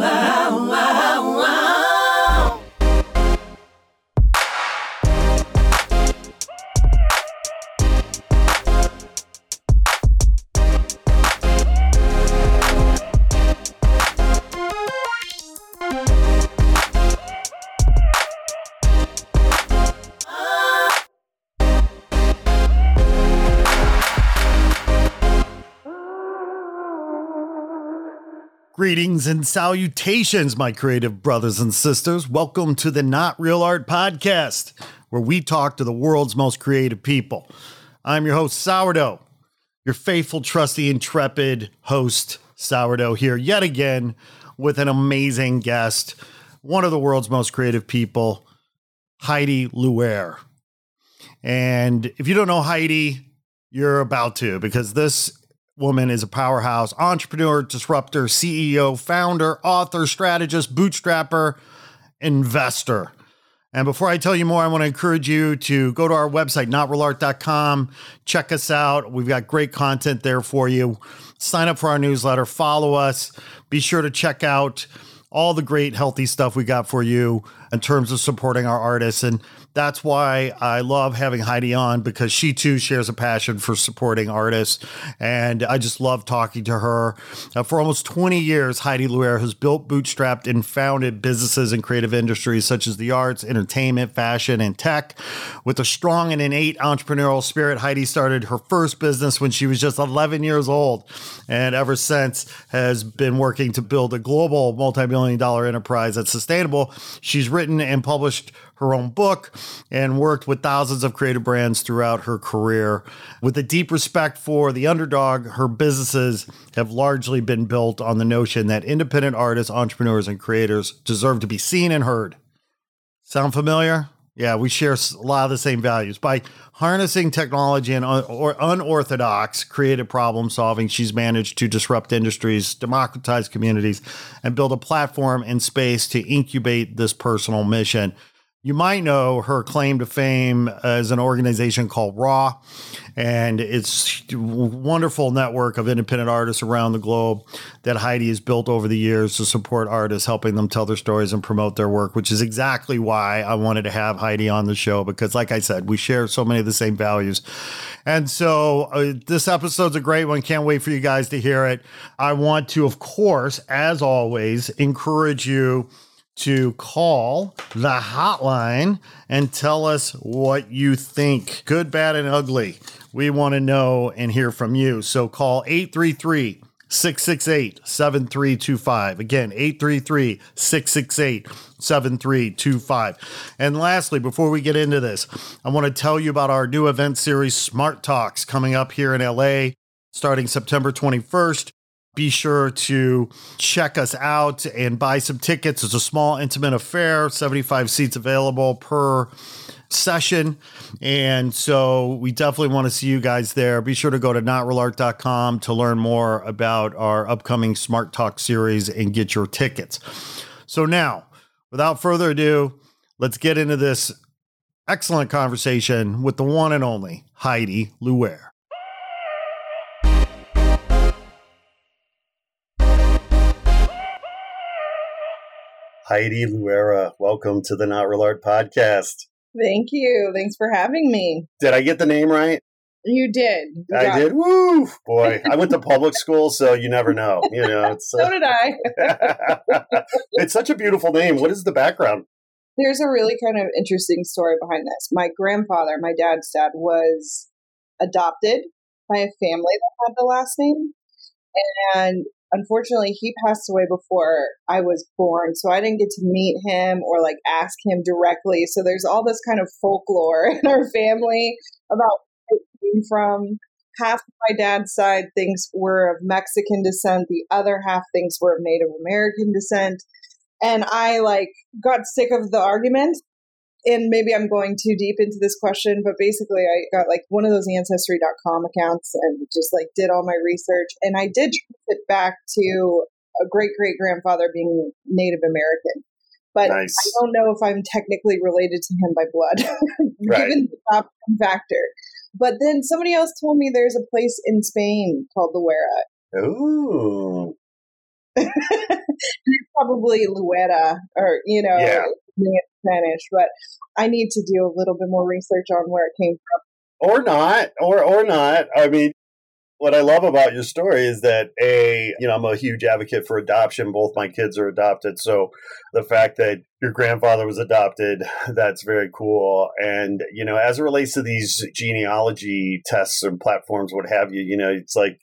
wow, wow, wow. Greetings and salutations, my creative brothers and sisters. Welcome to the Not Real Art Podcast, where we talk to the world's most creative people. I'm your host, Sourdough, your faithful, trusty, intrepid host, Sourdough, here yet again with an amazing guest, one of the world's most creative people, Heidi Leuer. And if you don't know Heidi, you're about to, because this woman is a powerhouse entrepreneur, disruptor, CEO, founder, author, strategist, bootstrapper, investor. And before I tell you more, I want to encourage you to go to our website, notrealart.com. Check us out. We've got great content there for you. Sign up for our newsletter. Follow us. Be sure to check out all the great healthy stuff we got for you in terms of supporting our artists. And that's why I love having Heidi on, because she too shares a passion for supporting artists. And I just love talking to her. For almost 20 years, Heidi Leuer has built, bootstrapped, and founded businesses in creative industries such as the arts, entertainment, fashion, and tech. With a strong and innate entrepreneurial spirit, Heidi started her first business when she was just 11 years old, and ever since has been working to build a global multi-billion-dollar enterprise that's sustainable. She's written and published her own book and worked with thousands of creative brands throughout her career. With a deep respect for the underdog, her businesses have largely been built on the notion that independent artists, entrepreneurs, and creators deserve to be seen and heard. Sound familiar? Yeah, we share a lot of the same values. By harnessing technology and unorthodox creative problem solving, she's managed to disrupt industries, democratize communities, and build a platform and space to incubate this personal mission. You might know her claim to fame as an organization called RAW, and it's a wonderful network of independent artists around the globe that Heidi has built over the years to support artists, helping them tell their stories and promote their work, which is exactly why I wanted to have Heidi on the show, because like I said, we share so many of the same values. And so this episode's a great one. Can't wait for you guys to hear it. I want to, of course, as always, encourage you to call the hotline and tell us what you think. Good, bad, and ugly. We want to know and hear from you. So call 833-668-7325. Again, 833-668-7325. And lastly, before we get into this, I want to tell you about our new event series, Smart Talks, coming up here in LA starting September 21st. Be sure to check us out and buy some tickets. It's a small, intimate affair, 75 seats available per session. And so we definitely want to see you guys there. Be sure to go to notrealart.com to learn more about our upcoming Smart Talk series and get your tickets. So now, without further ado, let's get into this excellent conversation with the one and only Heidi Leuer. Heidi Leuer, welcome to the Not Real Art Podcast. Thank you. Thanks for having me. Did I get the name right? You did. I did. Woo! Boy, I went to public school, so you never know. You know. So did I. It's such a beautiful name. What is the background? There's a really kind of interesting story behind this. My grandfather, my dad's dad, was adopted by a family that had the last name. And unfortunately, he passed away before I was born, so I didn't get to meet him or like ask him directly. So there's all this kind of folklore in our family about where it came from. Half of my dad's side thinks we're of Mexican descent. The other half thinks we're of Native American descent. And I like got sick of the argument. And maybe I'm going too deep into this question, but basically I got like one of those Ancestry.com accounts and just like did all my research. And I did trace it back to a great-great-grandfather being Native American. But nice. I don't know if I'm technically related to him by blood, right, given the top factor. But then somebody else told me there's a place in Spain called Luera. Ooh. Probably Luera or, you know, yeah, in Spanish, but I need to do a little bit more research on where it came from. Or not. I mean, what I love about your story is that, A, you know, I'm a huge advocate for adoption. Both my kids are adopted. So the fact that your grandfather was adopted, that's very cool. And, you know, as it relates to these genealogy tests and platforms, what have you, you know, it's like,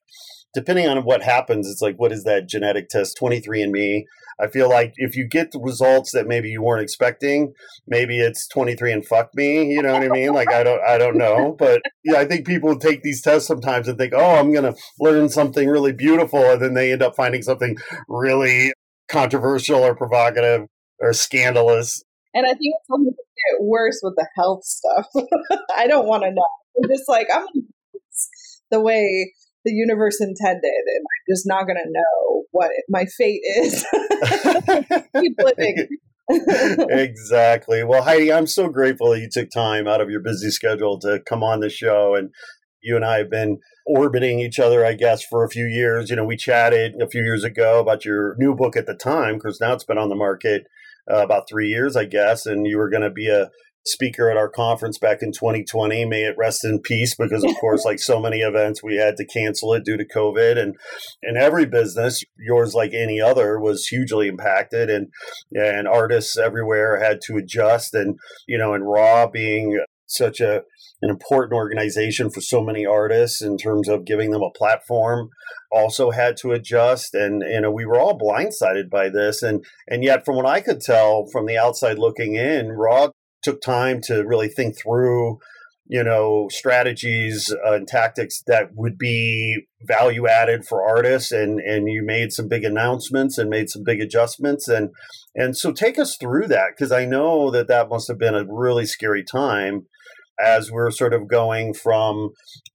depending on what happens, it's like, what is that genetic test? 23andMe. I feel like if you get the results that maybe you weren't expecting, maybe it's 23 and fuck me. You know what I mean? Like, I don't know. But yeah, I think people take these tests sometimes and think, oh, I'm going to learn something really beautiful. And then they end up finding something really controversial or provocative or scandalous. And I think it's going to get worse with the health stuff. I don't want to know. I'm just like, I'm going to the way the universe intended, and I'm just not going to know what my fate is. Keep living. Exactly. Well, Heidi, I'm so grateful that you took time out of your busy schedule to come on the show. And you and I have been orbiting each other, I guess, for a few years. You know, we chatted a few years ago about your new book at the time, because now it's been on the market about 3 years, I guess. And you were going to be a speaker at our conference back in 2020. May it rest in peace, because of course, like so many events, we had to cancel it due to COVID, and every business, yours like any other, was hugely impacted, and artists everywhere had to adjust. And, you know, and RAW being such an important organization for so many artists in terms of giving them a platform, also had to adjust. And, you know, we were all blindsided by this. And yet, from what I could tell from the outside looking in, RAW took time to really think through, you know, strategies and tactics that would be value added for artists. And you made some big announcements and made some big adjustments. And so take us through that, because I know that must have been a really scary time as we're sort of going from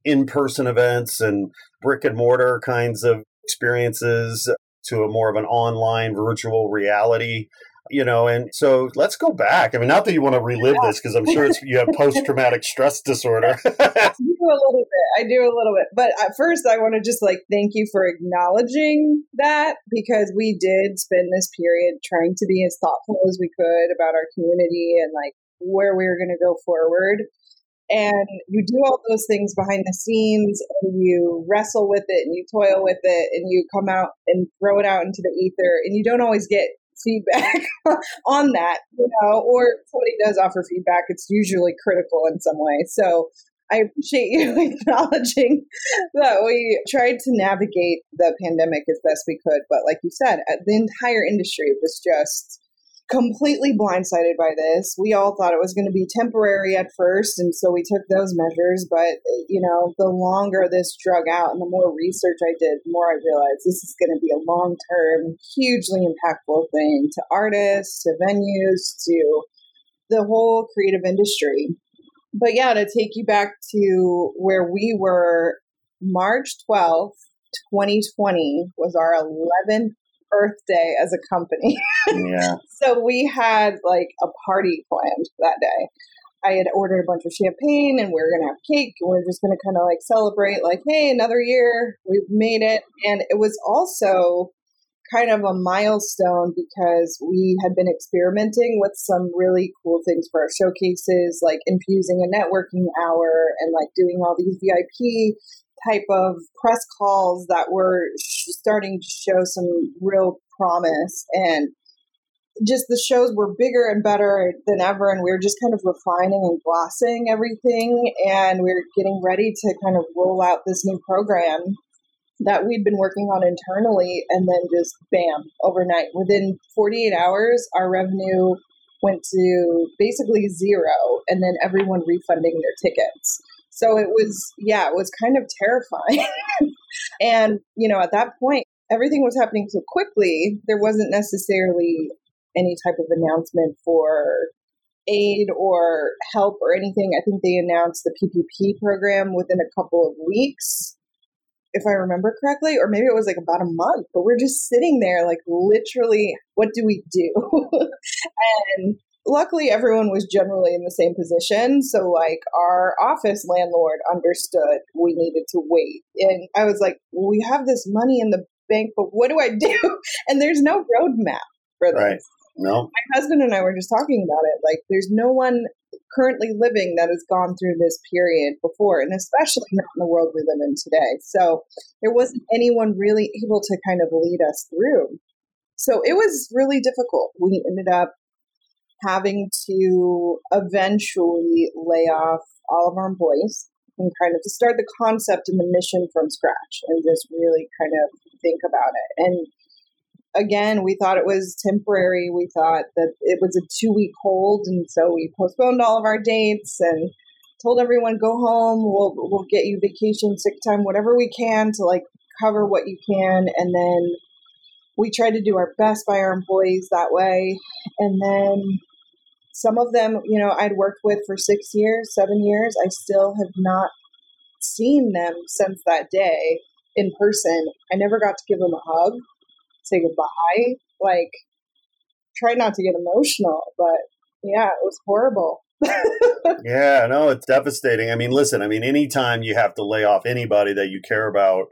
in-person events and brick and mortar kinds of experiences to a more of an online virtual reality. You know, and so let's go back. I mean, not that you want to relive this, because I'm sure you have post-traumatic stress disorder. I do a little bit. But at first, I want to just like thank you for acknowledging that, because we did spend this period trying to be as thoughtful as we could about our community and like where we were going to go forward. And you do all those things behind the scenes, and you wrestle with it, and you toil with it, and you come out and throw it out into the ether, and you don't always get feedback on that, you know, or if somebody does offer feedback, it's usually critical in some way. So I appreciate you acknowledging that we tried to navigate the pandemic as best we could. But like you said, the entire industry was just completely blindsided by this. We all thought it was going to be temporary at first, and so we took those measures. But, you know, the longer this drug out and the more research I did, the more I realized this is going to be a long-term, hugely impactful thing to artists, to venues, to the whole creative industry. But yeah, to take you back to where we were, March 12th, 2020 was our 11th Earth Day as a company. Yeah. So we had like a party planned that day. I had ordered a bunch of champagne, and we were going to have cake, and we were just going to kind of like celebrate like, hey, another year, we've made it. And it was also kind of a milestone because we had been experimenting with some really cool things for our showcases, like infusing a networking hour and like doing all these VIP type of press calls that were starting to show some real promise. And just the shows were bigger and better than ever, and we were just kind of refining and glossing everything, and we were getting ready to kind of roll out this new program that we'd been working on internally, and then just bam, overnight. Within 48 hours, our revenue went to basically zero, and then everyone refunding their tickets. So it was, yeah, it was kind of terrifying. And, you know, at that point, everything was happening so quickly, there wasn't necessarily any type of announcement for aid or help or anything. I think they announced the PPP program within a couple of weeks, if I remember correctly, or maybe it was like about a month, but we're just sitting there like, literally, what do we do? And luckily, everyone was generally in the same position. So like our office landlord understood we needed to wait. And I was like, we have this money in the bank, but what do I do? And there's no roadmap for this. Right. No. My husband and I were just talking about it. Like, there's no one currently living that has gone through this period before, and especially not in the world we live in today. So there wasn't anyone really able to kind of lead us through. So it was really difficult. We ended up having to eventually lay off all of our employees and kind of to start the concept and the mission from scratch and just really kind of think about it. And again, we thought it was temporary. We thought that it was a 2-week hold. And so we postponed all of our dates and told everyone, go home. We'll get you vacation, sick time, whatever we can to like cover what you can. And then we tried to do our best by our employees that way. And then some of them, you know, I'd worked with for 6 years, 7 years. I still have not seen them since that day in person. I never got to give them a hug, say goodbye. Like, try not to get emotional, but yeah, it was horrible. Yeah, no, it's devastating. I mean, listen, I mean, anytime you have to lay off anybody that you care about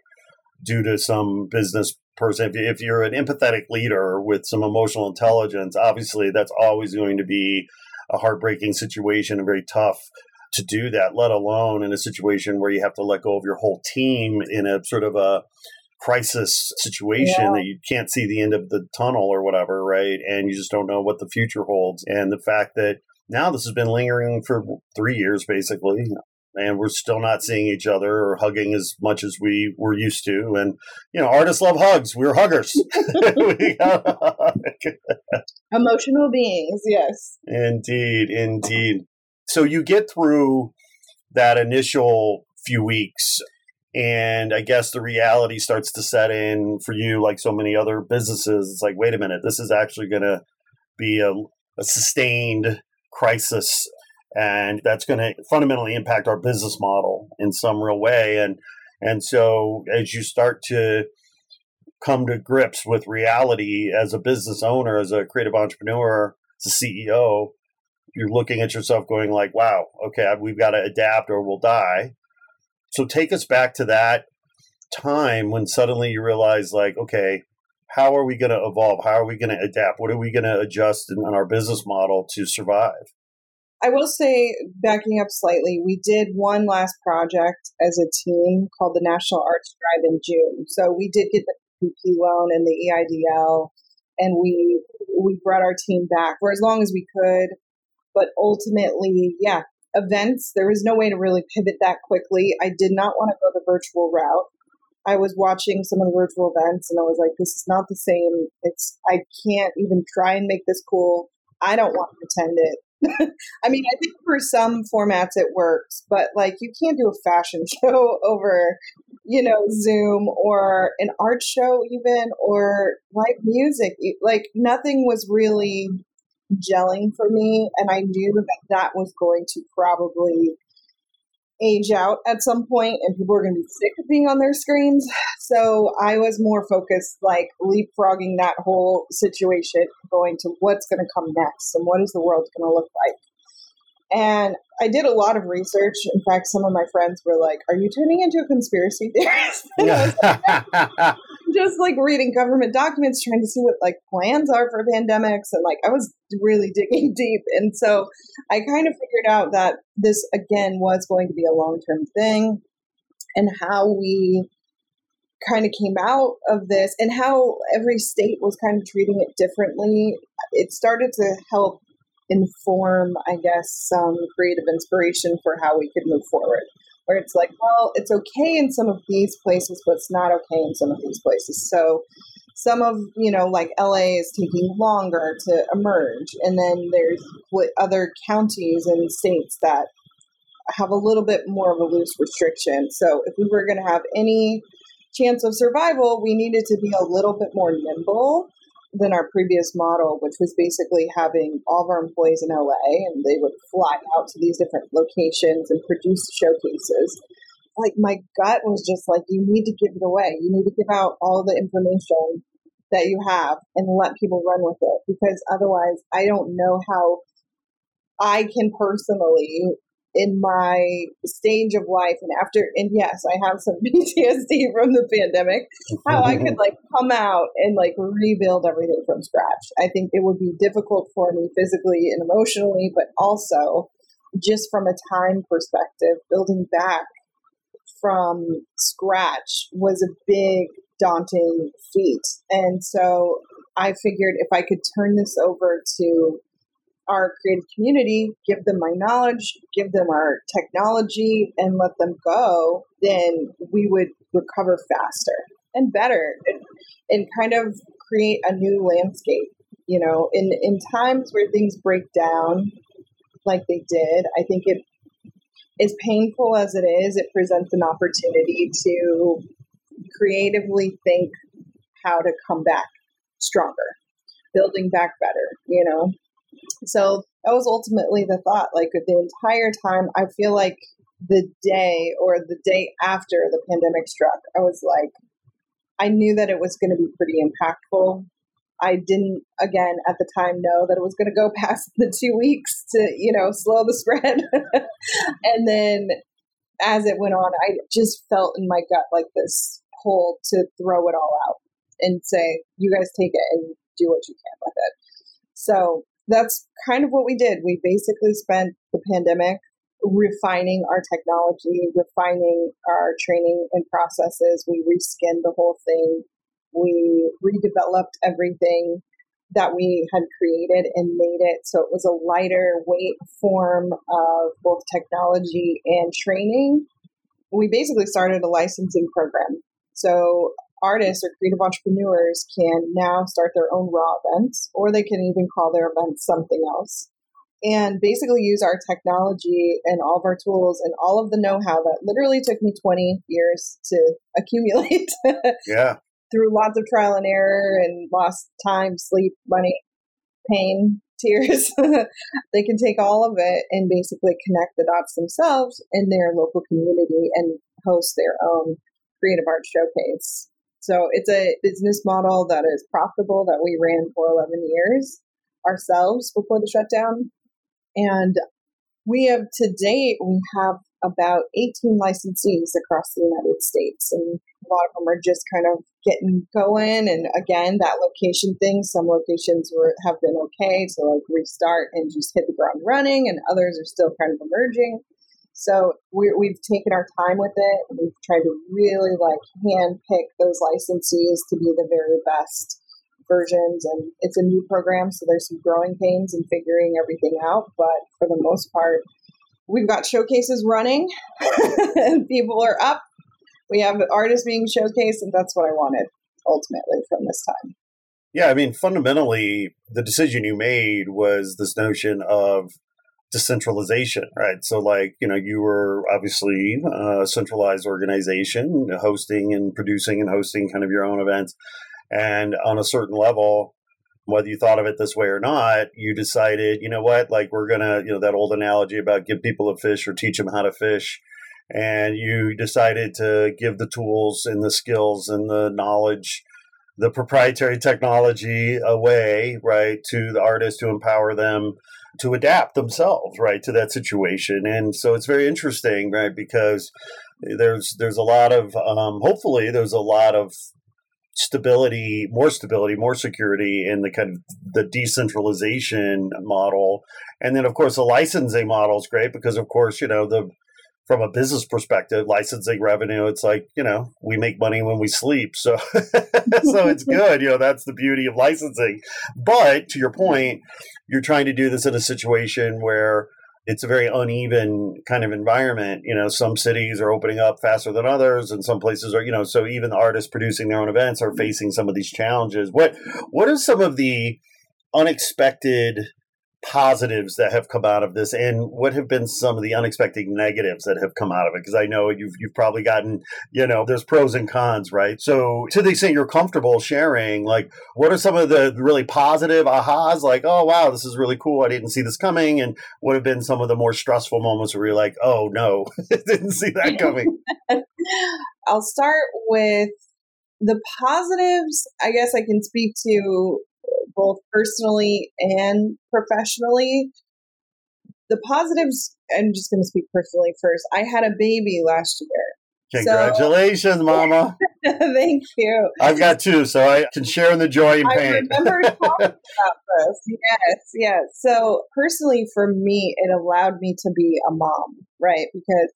due to some business person, if you're an empathetic leader with some emotional intelligence, obviously that's always going to be a heartbreaking situation and very tough to do that, let alone in a situation where you have to let go of your whole team in a sort of a crisis situation. Yeah. That you can't see the end of the tunnel or whatever, right? And you just don't know what the future holds. And the fact that now this has been lingering for 3 years, basically, and we're still not seeing each other or hugging as much as we were used to. And, you know, artists love hugs. We're huggers. Emotional beings, yes. Indeed, indeed. So you get through that initial few weeks, and I guess the reality starts to set in for you, like so many other businesses. It's like, wait a minute, this is actually going to be a sustained crisis, and that's going to fundamentally impact our business model in some real way. And so as you start to come to grips with reality as a business owner, as a creative entrepreneur, as a CEO, you're looking at yourself going like, wow, okay, we've got to adapt or we'll die. So take us back to that time when suddenly you realize like, okay, how are we going to evolve? How are we going to adapt? What are we going to adjust in our business model to survive? I will say, backing up slightly, we did one last project as a team called the National Arts Drive in June. So we did get the PPP loan and the EIDL, and we brought our team back for as long as we could. But ultimately, yeah. Events, there was no way to really pivot that quickly. I did not want to go the virtual route. I was watching some of the virtual events and I was like, this is not the same. I can't even try and make this cool. I don't want to attend it. I mean, I think for some formats it works, but like you can't do a fashion show over, you know, Zoom, or an art show even, or live music. Like nothing was really gelling for me, and I knew that was going to probably age out at some point, and people were going to be sick of being on their screens. So I was more focused, like leapfrogging that whole situation, going to what's going to come next and what is the world going to look like. And I did a lot of research. In fact, some of my friends were like, are you turning into a conspiracy theorist? And I was like, no. Just like reading government documents, trying to see what like plans are for pandemics. And like, I was really digging deep. And so I kind of figured out that this, again, was going to be a long-term thing, and how we kind of came out of this and how every state was kind of treating it differently, it started to help inform, I guess, some creative inspiration for how we could move forward. Where it's like, well, it's okay in some of these places, but it's not okay in some of these places. So some of, you know, like LA is taking longer to emerge. And then there's what other counties and states that have a little bit more of a loose restriction. So if we were going to have any chance of survival, we needed to be a little bit more nimble than our previous model, which was basically having all of our employees in LA, and they would fly out to these different locations and produce showcases. Like, my gut was just like, you need to give it away. You need to give out all the information that you have and let people run with it, because otherwise I don't know how I can personally, in my stage of life and after, and yes, I have some PTSD from the pandemic, how I could like come out and like rebuild everything from scratch. I think it would be difficult for me physically and emotionally, but also just from a time perspective, building back from scratch was a big daunting feat. And so I figured if I could turn this over to our creative community, give them my knowledge, give them our technology, and let them go, then we would recover faster and better and kind of create a new landscape. You know, in times where things break down like they did, I think it, as painful as it is, it presents an opportunity to creatively think how to come back stronger, building back better, you know? So that was ultimately the thought. Like, the entire time, I feel like the day after the pandemic struck, I was like, I knew that it was going to be pretty impactful. I didn't, again, at the time, know that it was going to go past the 2 weeks to, you know, slow the spread. And then as it went on, I just felt in my gut like this pull to throw it all out and say, you guys take it and do what you can with it. So that's kind of what we did. We basically spent the pandemic refining our technology, refining our training and processes. We reskinned the whole thing. We redeveloped everything that we had created and made it so it was a lighter weight form of both technology and training. We basically started a licensing program. So artists or creative entrepreneurs can now start their own RAW events, or they can even call their events something else, and basically use our technology and all of our tools and all of the know-how that literally took me 20 years to accumulate. Yeah. Through lots of trial and error and lost time, sleep, money, pain, tears. They can take all of it and basically connect the dots themselves in their local community and host their own creative art showcase. So it's a business model that is profitable that we ran for 11 years ourselves before the shutdown. And we have, to date, we have about 18 licensees across the United States. And a lot of them are just kind of getting going. And again, that location thing, some locations have been okay to like restart and just hit the ground running, and others are still kind of emerging. So we've taken our time with it. We've tried to really like handpick those licensees to be the very best versions. And it's a new program, so there's some growing pains and figuring everything out. But for the most part, we've got showcases running. People are up. We have artists being showcased, and that's what I wanted ultimately from this time. Yeah, I mean, fundamentally, the decision you made was this notion of decentralization, right? So like, you know, you were obviously a centralized organization hosting and producing and hosting kind of your own events. And on a certain level, whether you thought of it this way or not, you decided, you know what, like we're going to, you know, that old analogy about give people a fish or teach them how to fish. And you decided to give the tools and the skills and the knowledge, the proprietary technology away, right, to the artists to empower them to adapt themselves, right, to that situation. And so it's very interesting, right, because there's a lot of, hopefully there's a lot of stability, more security in the kind of the decentralization model. And then, of course, the licensing model is great because, of course, you know, the from a business perspective, licensing revenue, it's like, you know, we make money when we sleep. So, so it's good. You know, that's the beauty of licensing. But to your point, you're trying to do this in a situation where it's a very uneven kind of environment. You know, some cities are opening up faster than others, and some places are, you know, so even the artists producing their own events are facing some of these challenges. What are some of the unexpected positives that have come out of this, and what have been some of the unexpected negatives that have come out of it? Because I know you've probably gotten, you know, there's pros and cons, right? So to the extent you're comfortable sharing, like, what are some of the really positive ahas? Like, oh, wow, this is really cool. I didn't see this coming. And what have been some of the more stressful moments where you're like, oh, no, I didn't see that coming? I'll start with the positives. I guess I can speak to both personally and professionally. The positives, I'm just going to speak personally first. I had a baby last year. Congratulations, so, Mama. Thank you. I've got two, so I can share in the joy and pain. I remember talking about this. Yes. So personally, for me, it allowed me to be a mom, right? Because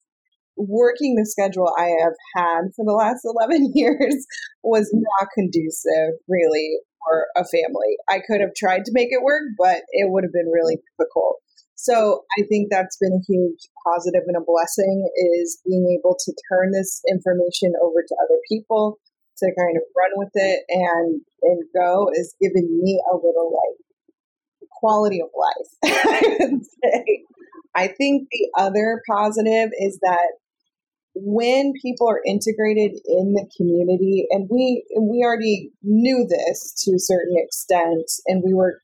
working the schedule I have had for the last 11 years was not conducive, really, for a family. I could have tried to make it work, but it would have been really difficult. So I think that's been a huge positive and a blessing, is being able to turn this information over to other people to kind of run with it and go, is giving me a little like quality of life, I would say. I think the other positive is that when people are integrated in the community, and we already knew this to a certain extent, and we were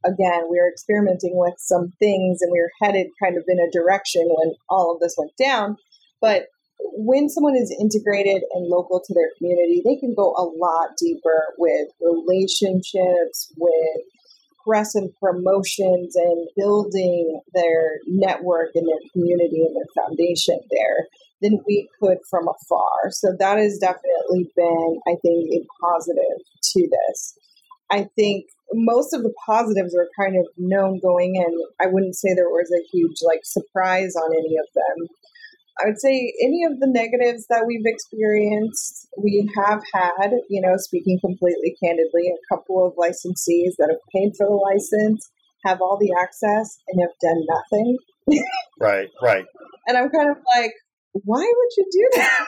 experimenting with some things, and we were headed kind of in a direction when all of this went down. But when someone is integrated and local to their community, they can go a lot deeper with relationships, with press and promotions, and building their network and their community and their foundation there than we could from afar. So that has definitely been, I think, a positive to this. I think most of the positives were kind of known going in. I wouldn't say there was a huge like surprise on any of them. I would say any of the negatives that we've experienced, we have had, you know, speaking completely candidly, a couple of licensees that have paid for the license, have all the access, and have done nothing. Right. And I'm kind of like, why would you do that?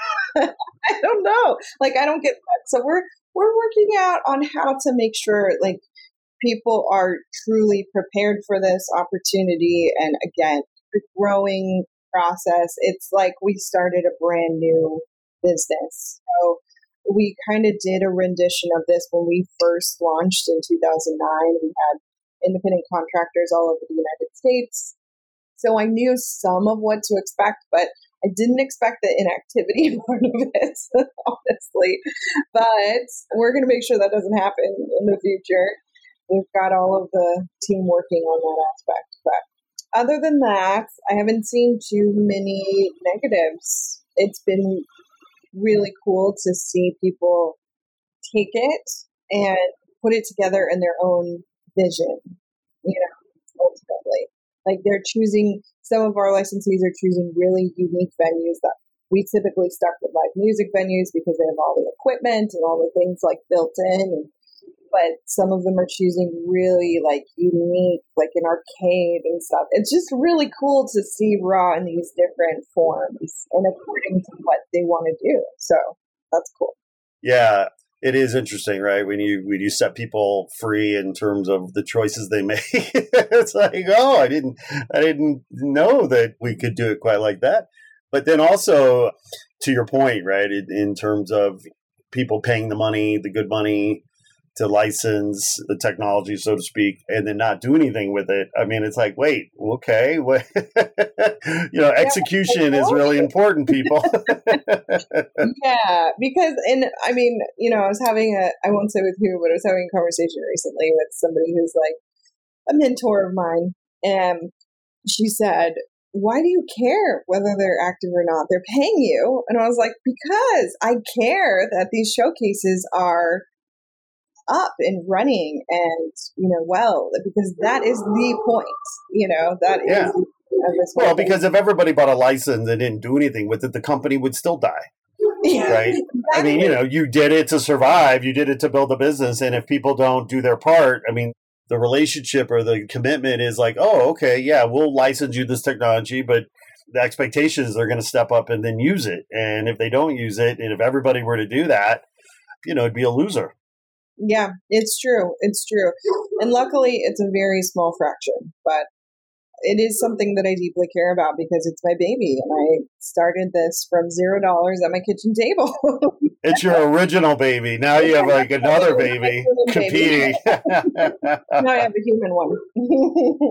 I don't know. Like, I don't get that. So we're working out on how to make sure like people are truly prepared for this opportunity. And again, the growing process, it's like we started a brand new business. So we kind of did a rendition of this when we first launched in 2009. We had independent contractors all over the United States. So I knew some of what to expect, but I didn't expect the inactivity part of it, honestly. But we're going to make sure that doesn't happen in the future. We've got all of the team working on that aspect. But other than that, I haven't seen too many negatives. It's been really cool to see people take it and put it together in their own vision, you know, ultimately. Like they're choosing, some of our licensees are choosing really unique venues that we typically stuck with live music venues because they have all the equipment and all the things like built in. But some of them are choosing really like unique, like an arcade and stuff. It's just really cool to see RAW in these different forms and according to what they want to do. So that's cool. Yeah. It is interesting, right? When you set people free in terms of the choices they make, it's like, oh, I didn't know that we could do it quite like that. But then also, to your point, right, in terms of people paying the money, the good money, to license the technology, so to speak, and then not do anything with it. I mean, it's like, wait, okay. What? You know, execution is really important, people. Yeah, because, and I mean, you know, I was having I won't say with who, but I was having a conversation recently with somebody who's like a mentor of mine. And she said, why do you care whether they're active or not? They're paying you. And I was like, because I care that these showcases are up and running and, you know, well, because that is the point, you know, that is the of this whole thing. Because if everybody bought a license and didn't do anything with it, the company would still die. Yeah, right? Exactly. I mean, you know, you did it to survive. You did it to build a business. And if people don't do their part, I mean, the relationship or the commitment is like, oh, okay, yeah, we'll license you this technology, but the expectation is they're going to step up and then use it. And if they don't use it, and if everybody were to do that, you know, it'd be a loser. Yeah, it's true. It's true. And luckily, it's a very small fraction, but it is something that I deeply care about because it's my baby. And I started this from $0 at my kitchen table. It's your original baby. Now you have like another baby competing. Now I have a human one.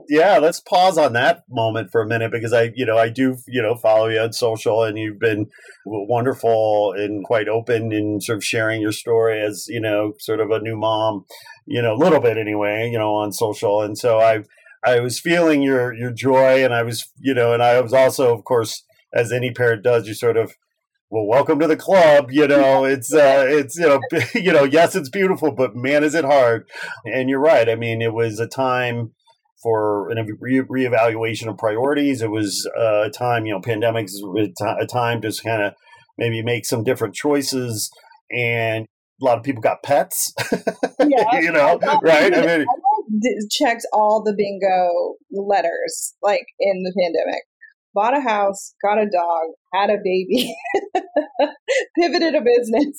Yeah, let's pause on that moment for a minute because I do follow you on social, and you've been wonderful and quite open in sort of sharing your story as, you know, sort of a new mom, you know, a little bit anyway, you know, on social. And so I was feeling your joy, and I was also, of course, as any parent does, you sort of, well, welcome to the club, you know, it's yes, it's beautiful, but man, is it hard. And you're right. I mean, it was a time for a reevaluation of priorities. It was a time, you know, pandemics, a time to kind of maybe make some different choices. And a lot of people got pets, yeah. You know, right? I mean, checked all the bingo letters like in the pandemic, bought a house, got a dog, had a baby, pivoted a business.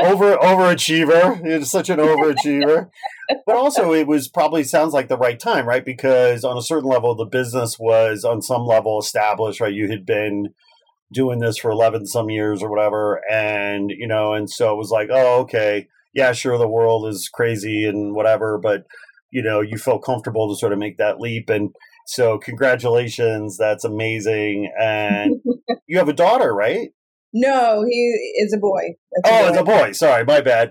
Overachiever. It's such an overachiever. But also it was probably sounds like the right time, right? Because on a certain level, the business was on some level established, right? You had been doing this for 11 some years or whatever. And, you know, and so it was like, oh, okay. Yeah, sure. The world is crazy and whatever, but you know, you felt comfortable to sort of make that leap. And so congratulations. That's amazing. And you have a daughter, right? No, he is a boy. It's a boy. Sorry. My bad.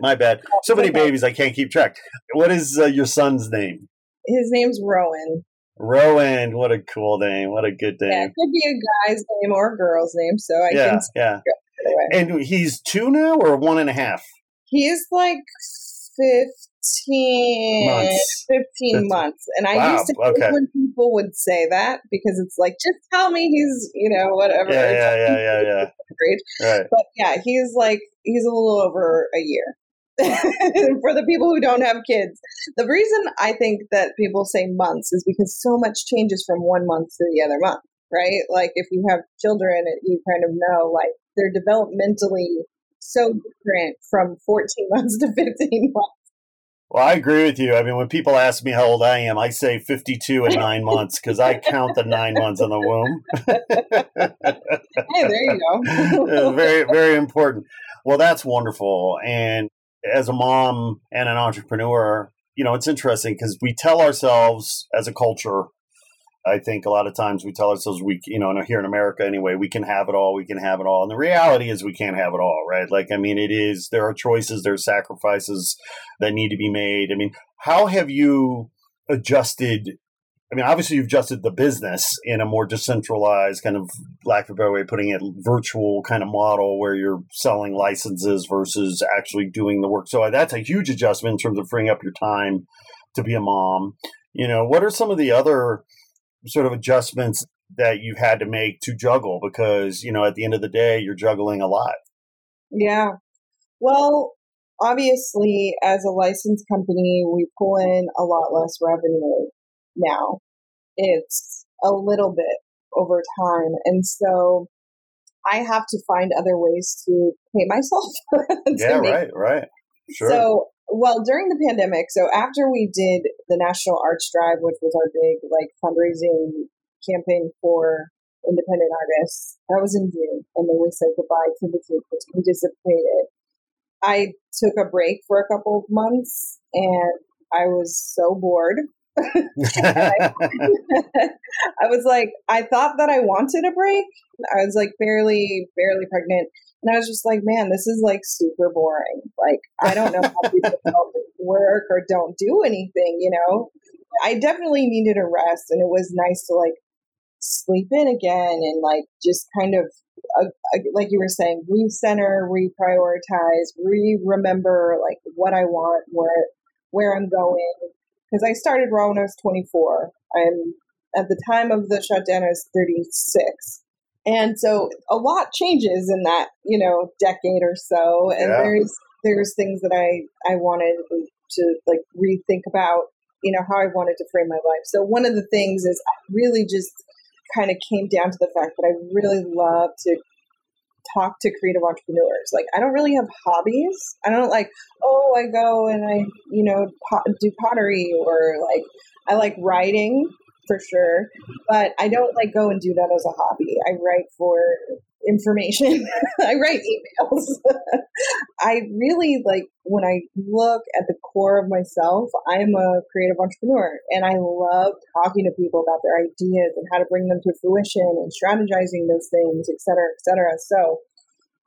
So many babies. I can't keep track. What is your son's name? His name's Rowan. Rowan. What a cool name. What a good name. Yeah, it could be a guy's name or a girl's name. So I can. And he's 2 now or 1.5? He's like 15 months. And I used to think when people would say that because it's like, just tell me he's, you know, whatever. Yeah. Right. But yeah, he's a little over a year. For the people who don't have kids. The reason I think that people say months is because so much changes from one month to the other month, right? Like if you have children, you kind of know, like they're developmentally so different from 14 months to 15 months. Well, I agree with you. I mean, when people ask me how old I am, I say 52 and 9 months because I count the 9 months in the womb. Hey, there you go. Very, very important. Well, that's wonderful. And as a mom and an entrepreneur, you know, it's interesting because we tell ourselves as a culture, I think a lot of times we tell ourselves we, you know, here in America anyway, we can have it all. And the reality is we can't have it all, right? Like, I mean, there are choices, there are sacrifices that need to be made. I mean, how have you adjusted? I mean, obviously you've adjusted the business in a more decentralized kind of, lack of a better way of putting it, virtual kind of model where you're selling licenses versus actually doing the work. So that's a huge adjustment in terms of freeing up your time to be a mom. You know, what are some of the other sort of adjustments that you've had to make to juggle? Because, you know, at the end of the day, you're juggling a lot. Yeah. Well, obviously, as a licensed company, we pull in a lot less revenue now. It's a little bit over time. And so I have to find other ways to pay myself. Right. Sure. So, well, during the pandemic, so after we did the National Arts Drive, which was our big like fundraising campaign for independent artists, that was in June, and then we said goodbye to the group which participated. I took a break for a couple of months, and I was so bored. I was like, I thought that I wanted a break. I was like barely pregnant. And I was just like, man, this is like super boring. Like, I don't know how people work or don't do anything, you know? I definitely needed a rest, and it was nice to like sleep in again and like just kind of, like you were saying, recenter, reprioritize, remember like what I want, where I'm going. Because I started RAW when I was 24. I'm at the time of the shutdown, I was 36. And so a lot changes in that, you know, decade or so. And there's things that I wanted to like rethink about, you know, how I wanted to frame my life. So one of the things is I really just kind of came down to the fact that I really love to talk to creative entrepreneurs. Like, I don't really have hobbies. I don't like, oh, I go and I, you know, do pottery, or like, I like writing for sure, but I don't like go and do that as a hobby. I write for information. I write emails. I really like, when I look at the core of myself, I'm a creative entrepreneur, and I love talking to people about their ideas and how to bring them to fruition and strategizing those things, et cetera, et cetera. So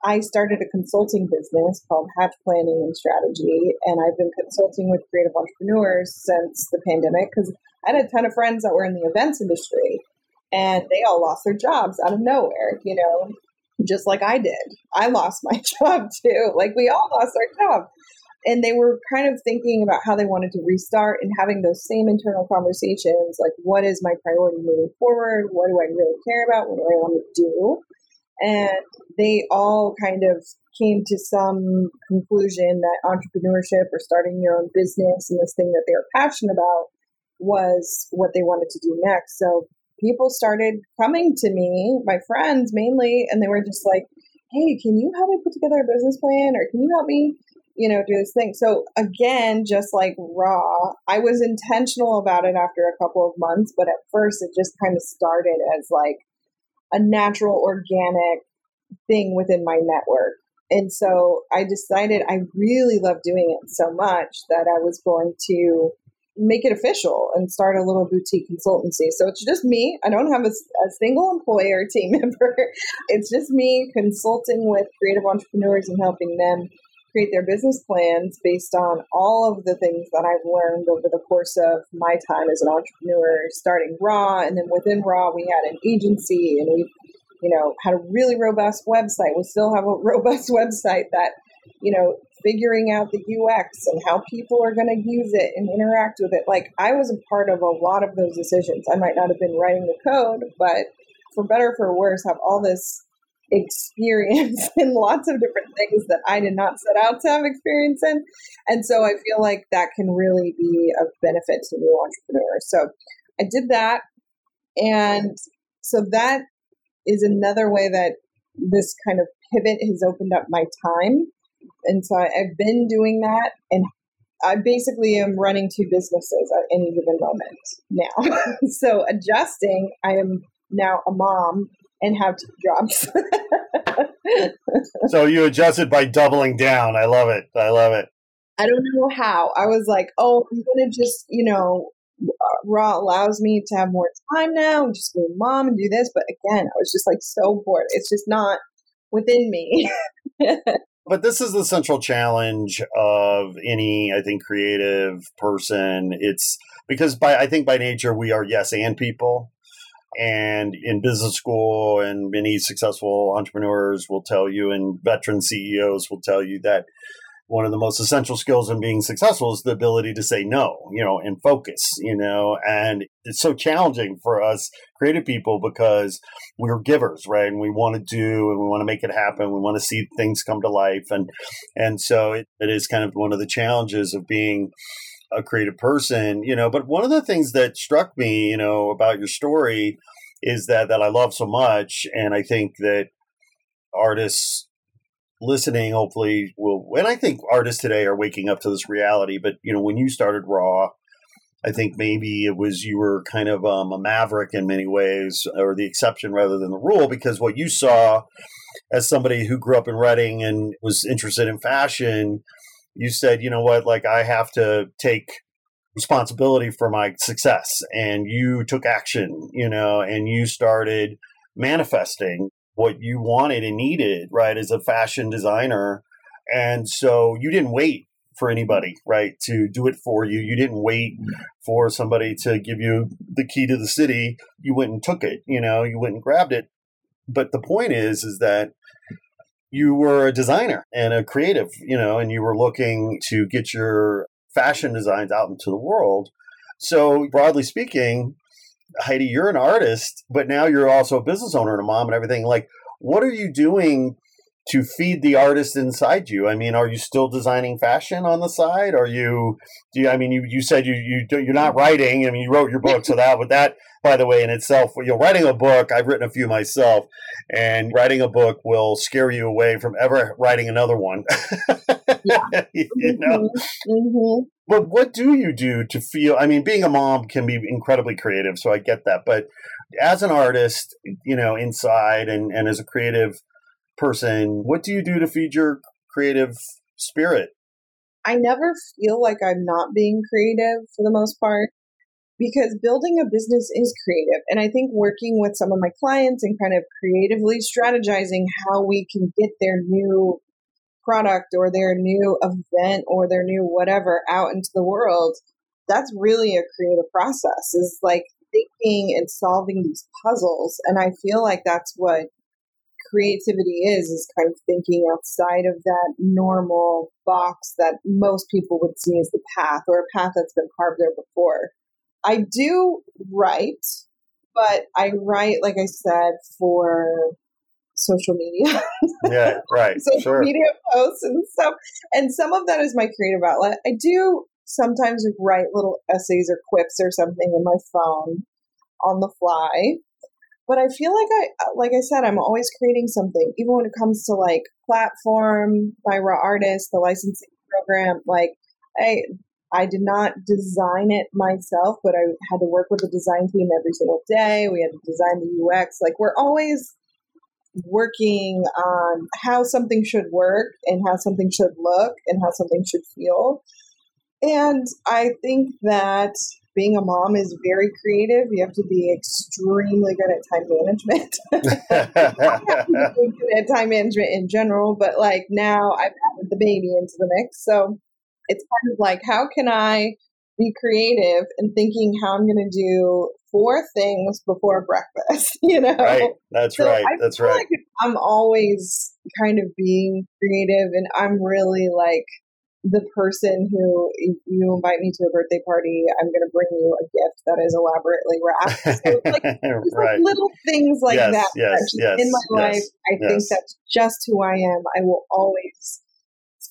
I started a consulting business called Hatch Planning and Strategy, and I've been consulting with creative entrepreneurs since the pandemic, because I had a ton of friends that were in the events industry, and they all lost their jobs out of nowhere, you know, just like I did. I lost my job too. Like, we all lost our job. And they were kind of thinking about how they wanted to restart and having those same internal conversations, like, what is my priority moving forward? What do I really care about? What do I want to do? And they all kind of came to some conclusion that entrepreneurship or starting your own business and this thing that they were passionate about was what they wanted to do next. So people started coming to me, my friends mainly, and they were just like, hey, can you help me put together a business plan? Or can you help me, you know, do this thing? So again, just like RAW, I was intentional about it after a couple of months, but at first it just kind of started as like a natural, organic thing within my network. And so I decided I really love doing it so much that I was going to make it official and start a little boutique consultancy. So it's just me. I don't have a single employee or team member. It's just me consulting with creative entrepreneurs and helping them create their business plans based on all of the things that I've learned over the course of my time as an entrepreneur, starting RAW. And then within RAW, we had an agency, and we, you know, had a really robust website. We still have a robust website that, you know, figuring out the UX and how people are going to use it and interact with it. Like, I was a part of a lot of those decisions. I might not have been writing the code, but for better or for worse, have all this experience in lots of different things that I did not set out to have experience in. And so I feel like that can really be of benefit to new entrepreneurs. So I did that. And so that is another way that this kind of pivot has opened up my time. And so I've been doing that, and I basically am running two businesses at any given moment now. So adjusting, I am now a mom and have two jobs. So you adjusted by doubling down. I love it. I love it. I don't know how. I was like, oh, I'm going to just, you know, RAW allows me to have more time now and just be a mom and do this. But again, I was just like so bored. It's just not within me. But this is the central challenge of any, I think, creative person. It's because I think by nature, we are yes and people. And in business school, and many successful entrepreneurs will tell you, and veteran CEOs will tell you, that one of the most essential skills in being successful is the ability to say no, you know, and focus, you know. And it's so challenging for us creative people because we're givers, right? And we want to do, and we want to make it happen. We want to see things come to life. And so it is kind of one of the challenges of being a creative person, you know. But one of the things that struck me, you know, about your story is that I love so much. And I think that artists listening, hopefully, will, and I think artists today are waking up to this reality. But, you know, when you started RAW, I think maybe it was, you were kind of a maverick in many ways, or the exception rather than the rule, because what you saw as somebody who grew up in Reading and was interested in fashion, you said, you know what, like, I have to take responsibility for my success. And you took action, you know, and you started manifesting what you wanted and needed, right, as a fashion designer. And so you didn't wait for anybody, right, to do it for you. You didn't wait for somebody to give you the key to the city. You went and took it, you know, you went and grabbed it. But the point is that you were a designer and a creative, you know, and you were looking to get your fashion designs out into the world. So broadly speaking, Heidi, you're an artist, but now you're also a business owner and a mom and everything. Like, what are you doing to feed the artist inside you? I mean, are you still designing fashion on the side? Are you, you said you're not writing. I mean, you wrote your book. So that, with that, by the way, in itself, writing a book, I've written a few myself, and writing a book will scare you away from ever writing another one. Yeah. You know? Mm-hmm. But what do you do to feel, I mean, being a mom can be incredibly creative. So I get that. But as an artist, you know, inside and as a creative person, what do you do to feed your creative spirit? I never feel like I'm not being creative for the most part, because building a business is creative. And I think working with some of my clients and kind of creatively strategizing how we can get their new product or their new event or their new whatever out into the world, that's really a creative process, is like thinking and solving these puzzles. And I feel like that's what creativity is kind of thinking outside of that normal box that most people would see as the path, or a path that's been carved there before. I do write, but I write, like I said, for social media. Yeah, right. Social media posts and stuff. And some of that is my creative outlet. I do sometimes write little essays or quips or something in my phone on the fly. But I feel like I said, I'm always creating something, even when it comes to like platform by RAW Artist, the licensing program. Like I did not design it myself, but I had to work with the design team every single day. We had to design the UX. Like, we're always working on how something should work and how something should look and how something should feel. And I think that being a mom is very creative. You have to be extremely good at time management. I have to be good at time management in general, but like now I've added the baby into the mix. So it's kind of like, how can I be creative and thinking how I'm going to do 4 things before breakfast, you know? Right. That's so right. That's right. Like, I'm always kind of being creative, and I'm really like the person who, if you invite me to a birthday party, I'm going to bring you a gift that is elaborately wrapped. So it's like, there's right. like little things like yes, that. Yes, yes, in my yes, life, I yes. think that's just who I am. I will always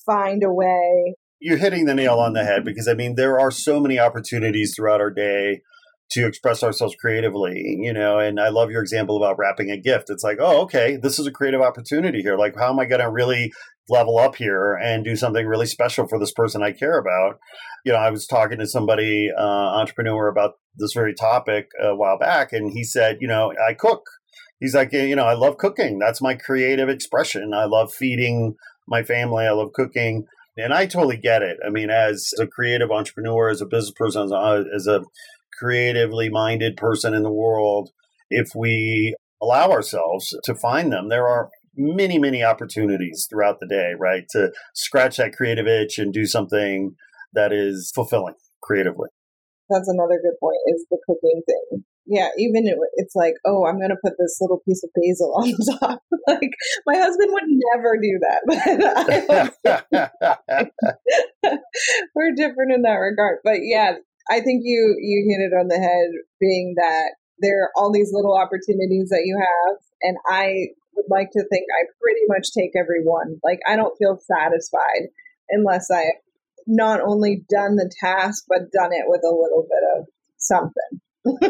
find a way. You're hitting the nail on the head, because I mean, there are so many opportunities throughout our day to express ourselves creatively, you know, and I love your example about wrapping a gift. It's like, oh, okay, this is a creative opportunity here. Like, how am I going to really level up here and do something really special for this person I care about? You know, I was talking to somebody, entrepreneur, about this very topic a while back, and he said, you know, I cook. He's like, you know, I love cooking. That's my creative expression. I love feeding my family. I love cooking. And I totally get it. I mean, as a creative entrepreneur, as a business person, as a creatively minded person in the world, if we allow ourselves to find them, there are many, many opportunities throughout the day, right? To scratch that creative itch and do something that is fulfilling creatively. That's another good point, is the cooking thing. Yeah, even it's like, oh, I'm going to put this little piece of basil on the top. Like, my husband would never do that. But we're different in that regard. But yeah, I think you hit it on the head, being that there are all these little opportunities that you have. And I would like to think I pretty much take every one. Like, I don't feel satisfied unless I have not only done the task, but done it with a little bit of something.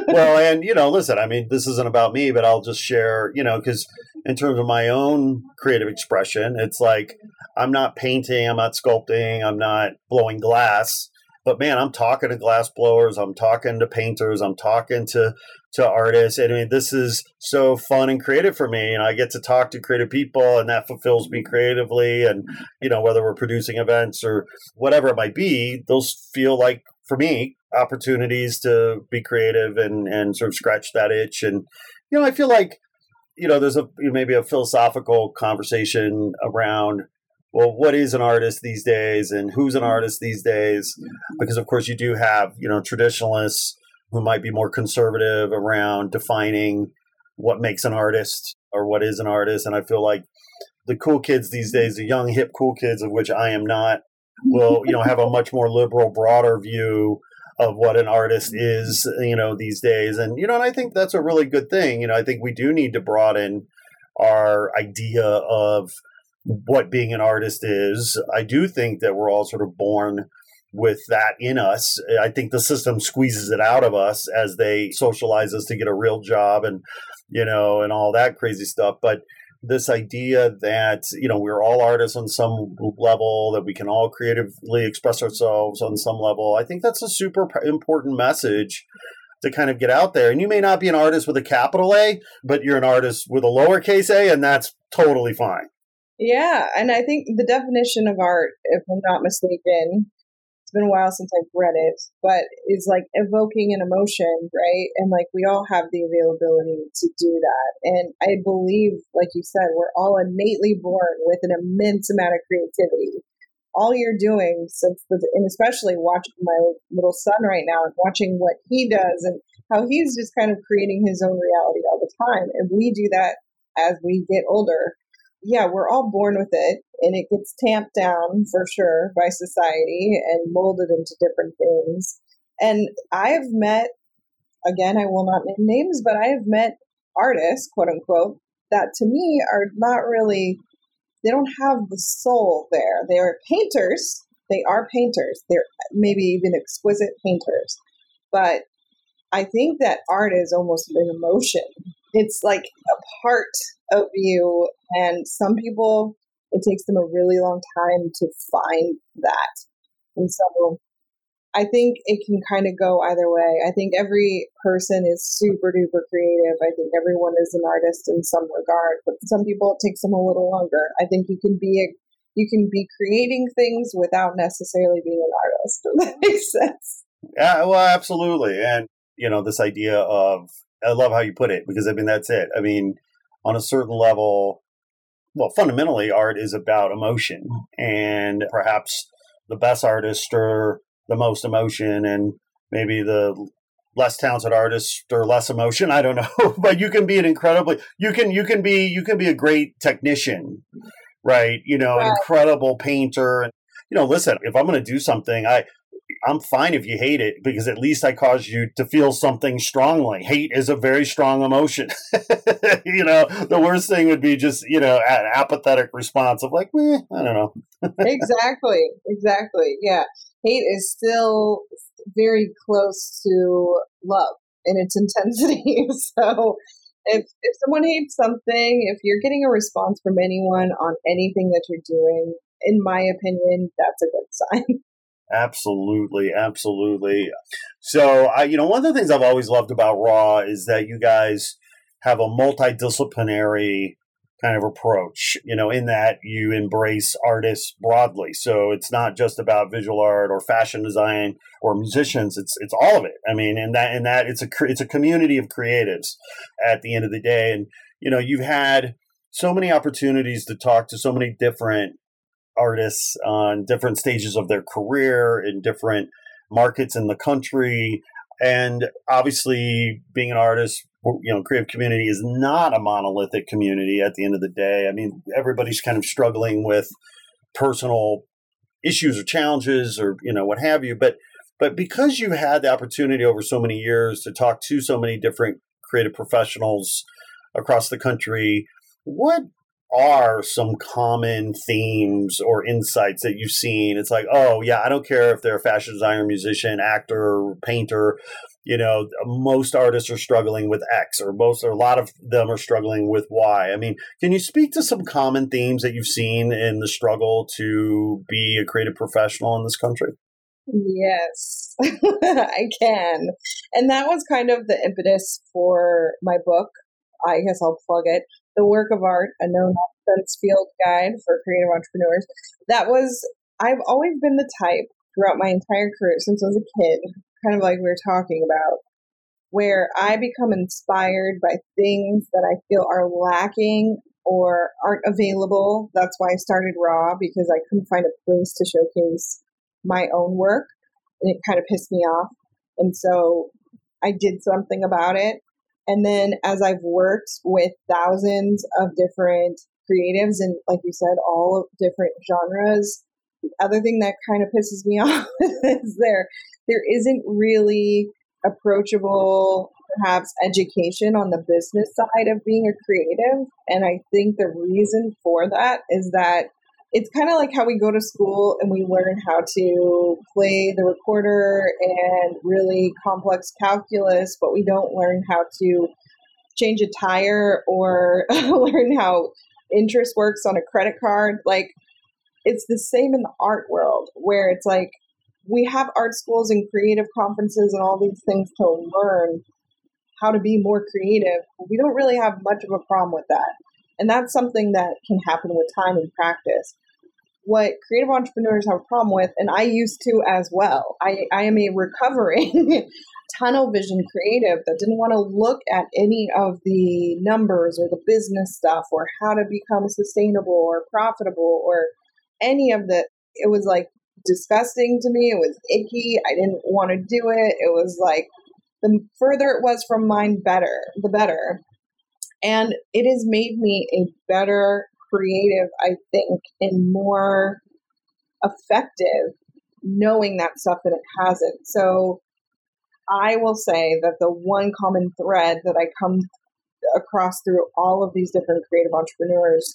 Well, and, you know, listen, I mean, this isn't about me, but I'll just share, you know, because in terms of my own creative expression, it's like, I'm not painting, I'm not sculpting, I'm not blowing glass. But man, I'm talking to glass blowers, I'm talking to painters, I'm talking to artists. I mean, this is so fun and creative for me. And I get to talk to creative people, and that fulfills me creatively. And, you know, whether we're producing events or whatever it might be, those feel like, for me, opportunities to be creative and sort of scratch that itch. And, you know, I feel like, you know, there's maybe a philosophical conversation around, well, what is an artist these days, and who's an artist these days? Because, of course, you do have, you know, traditionalists who might be more conservative around defining what makes an artist or what is an artist. And I feel like the cool kids these days, the young, hip, cool kids, of which I am not, will, you know, have a much more liberal, broader view of what an artist is, you know, these days. And, you know, and I think that's a really good thing. You know, I think we do need to broaden our idea of what being an artist is. I do think that we're all sort of born with that in us. I think the system squeezes it out of us as they socialize us to get a real job and, you know, and all that crazy stuff. But this idea that, you know, we're all artists on some level, that we can all creatively express ourselves on some level, I think that's a super important message to kind of get out there. And you may not be an artist with a capital A, but you're an artist with a lowercase a, and that's totally fine. Yeah. And I think the definition of art, if I'm not mistaken, it's been a while since I've read it, but is like evoking an emotion, right? And like we all have the availability to do that. And I believe, like you said, we're all innately born with an immense amount of creativity. All you're doing, and especially watching my little son right now and watching what he does and how he's just kind of creating his own reality all the time. And we do that as we get older. Yeah, we're all born with it, and it gets tamped down for sure by society and molded into different things. And I've met, again, I will not name names, but I have met artists, quote unquote, that to me are not really, they don't have the soul there. They are painters. They're maybe even exquisite painters. But I think that art is almost an emotion. It's like a part of you, and some people, it takes them a really long time to find that. And so I think it can kind of go either way. I think every person is super duper creative. I think everyone is an artist in some regard, but some people it takes them a little longer. I think you can be creating things without necessarily being an artist. Does that make sense? Yeah, well, absolutely. And you know, this idea of, I love how you put it, because I mean, that's it. I mean, on a certain level, well, fundamentally, art is about emotion, and perhaps the best artists stir the most emotion, and maybe the less talented artists stir less emotion. I don't know, but you can be an incredibly, you can be a great technician, right? You know, an incredible painter. And you know, listen, if I'm going to do something, I'm fine if you hate it, because at least I caused you to feel something strongly. Hate is a very strong emotion. You know, the worst thing would be just, you know, an apathetic response of like, I don't know. Exactly. Yeah. Hate is still very close to love in its intensity. So if someone hates something, if you're getting a response from anyone on anything that you're doing, in my opinion, that's a good sign. Absolutely. Absolutely. So, you know, one of the things I've always loved about RAW is that you guys have a multidisciplinary kind of approach, you know, in that you embrace artists broadly. So it's not just about visual art or fashion design or musicians. It's all of it. I mean, and that it's a community of creatives at the end of the day. And, you know, you've had so many opportunities to talk to so many different artists on different stages of their career in different markets in the country. And obviously being an artist, you know, creative community is not a monolithic community at the end of the day. I mean, everybody's kind of struggling with personal issues or challenges or, you know, what have you. But because you had the opportunity over so many years to talk to so many different creative professionals across the country, what are some common themes or insights that you've seen? It's like, oh yeah, I don't care if they're a fashion designer, musician, actor, painter, you know, most artists are struggling with X, or a lot of them are struggling with Y. I mean, can you speak to some common themes that you've seen in the struggle to be a creative professional in this country? Yes, I can. And that was kind of the impetus for my book. I guess I'll plug it. The Work of Art, a No-Nonsense Field Guide for Creative Entrepreneurs. I've always been the type throughout my entire career, since I was a kid, kind of like we were talking about, where I become inspired by things that I feel are lacking or aren't available. That's why I started RAW, because I couldn't find a place to showcase my own work, and it kind of pissed me off. And so I did something about it. And then as I've worked with thousands of different creatives and, like you said, all of different genres, the other thing that kind of pisses me off is their there isn't really approachable, perhaps, education on the business side of being a creative. And I think the reason for that is that it's kind of like how we go to school and we learn how to play the recorder and really complex calculus, but we don't learn how to change a tire or learn how interest works on a credit card. Like, it's the same in the art world, where it's like, we have art schools and creative conferences and all these things to learn how to be more creative. We don't really have much of a problem with that. And that's something that can happen with time and practice. What creative entrepreneurs have a problem with, and I used to as well, I am a recovering tunnel vision creative that didn't want to look at any of the numbers or the business stuff or how to become sustainable or profitable or any of that. It was like disgusting to me. It was icky. I didn't want to do it. It was like, the further it was from mine, better, the better. And it has made me a better creative, I think, and more effective knowing that stuff that it hasn't. So I will say that the one common thread that I come across through all of these different creative entrepreneurs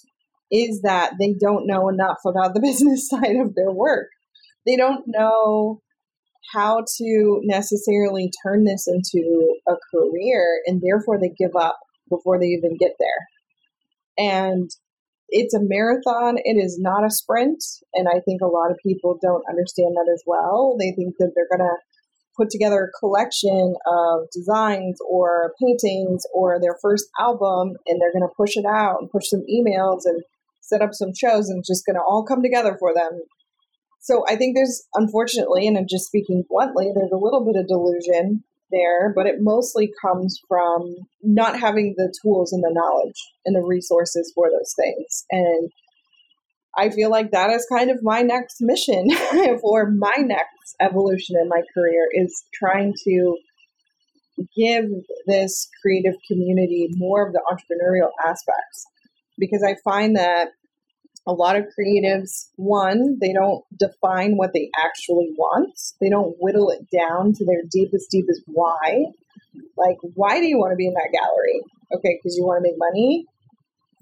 is that they don't know enough about the business side of their work. They don't know how to necessarily turn this into a career, and therefore they give up before they even get there. And it's a marathon. It is not a sprint. And I think a lot of people don't understand that as well. They think that they're going to put together a collection of designs or paintings or their first album, and they're going to push it out and push some emails and set up some shows, and it's just going to all come together for them. So I think there's, unfortunately, and I'm just speaking bluntly, there's a little bit of delusion there, but it mostly comes from not having the tools and the knowledge and the resources for those things. And I feel like that is kind of my next mission for my next evolution in my career, is trying to give this creative community more of the entrepreneurial aspects, because I find that a lot of creatives, one, they don't define what they actually want. They don't whittle it down to their deepest why. Like, why do you want to be in that gallery? Okay, because you want to make money?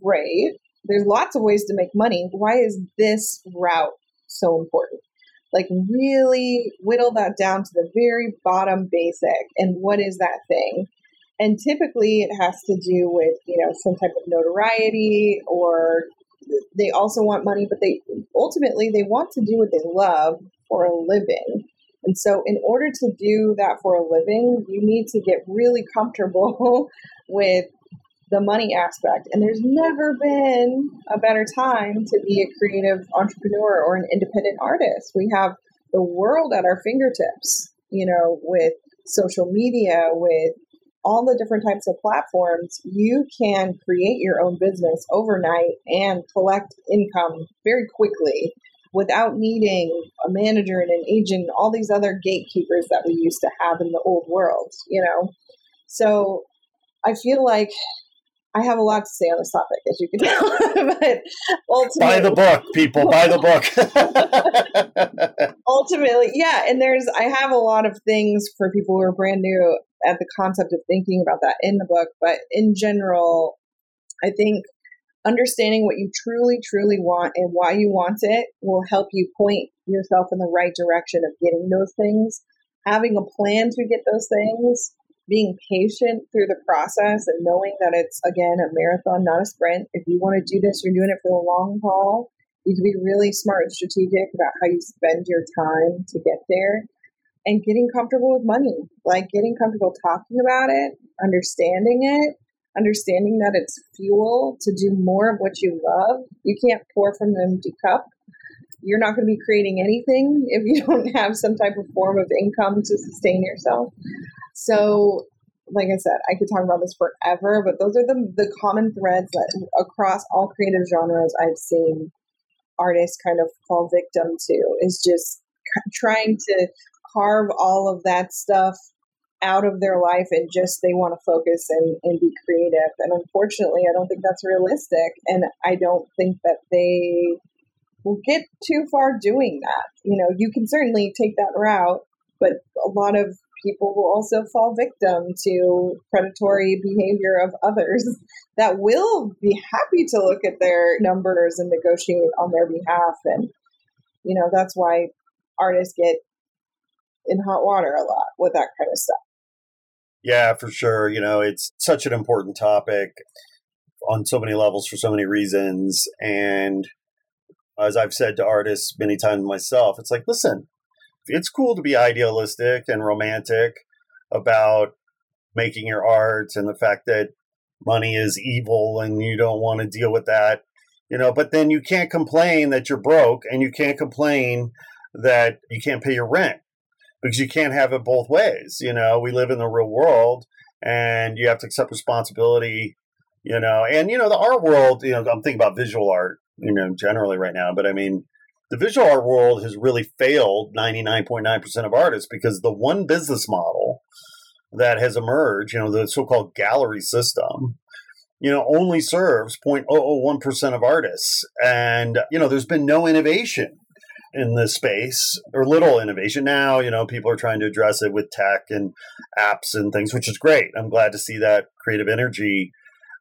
Great. There's lots of ways to make money. Why is this route so important? Like, really whittle that down to the very bottom basic. And what is that thing? And typically it has to do with, some type of notoriety, or they also want money, but they ultimately want to do what they love for a living. And so in order to do that for a living, you need to get really comfortable with the money aspect. And there's never been a better time to be a creative entrepreneur or an independent artist. We have the world at our fingertips, with social media, with all the different types of platforms. You can create your own business overnight and collect income very quickly without needing a manager and an agent, and all these other gatekeepers that we used to have in the old world, So I feel like I have a lot to say on this topic, as you can tell. But buy the book, people. Buy the book. Ultimately, yeah. And I have a lot of things for people who are brand new at the concept of thinking about that in the book. But in general, I think understanding what you truly, truly want and why you want it will help you point yourself in the right direction of getting those things, having a plan to get those things, being patient through the process and knowing that it's, again, a marathon, not a sprint. If you want to do this, you're doing it for the long haul. You can be really smart and strategic about how you spend your time to get there, and getting comfortable with money, like getting comfortable talking about it, understanding that it's fuel to do more of what you love. You can't pour from an empty cup. You're not going to be creating anything if you don't have some type of form of income to sustain yourself. So, like I said, I could talk about this forever, but those are the common threads that across all creative genres I've seen artists kind of fall victim to, is just trying to carve all of that stuff out of their life, and just they want to focus and be creative. And unfortunately, I don't think that's realistic, and I don't think that they will get too far doing that. You can certainly take that route But a lot of people will also fall victim to predatory behavior of others that will be happy to look at their numbers and negotiate on their behalf. And, you know, that's why artists get in hot water a lot with that kind of stuff. Yeah, for sure. You know, it's such an important topic on so many levels for so many reasons. And as I've said to artists many times myself, it's like, listen, it's cool to be idealistic and romantic about making your art and the fact that money is evil and you don't want to deal with that, you know, but then you can't complain that you're broke and you can't complain that you can't pay your rent because you can't have it both ways. You know, we live in the real world and you have to accept responsibility, you know, and, you know, the art world, you know, I'm thinking about visual art, you know, generally right now, but I mean, the visual art world has really failed 99.9% of artists because the one business model that has emerged, you know, the so-called gallery system, you know, only serves 0.001% of artists. And, you know, there's been no innovation in this space or little innovation. Now, you know, people are trying to address it with tech and apps and things, which is great. I'm glad to see that creative energy.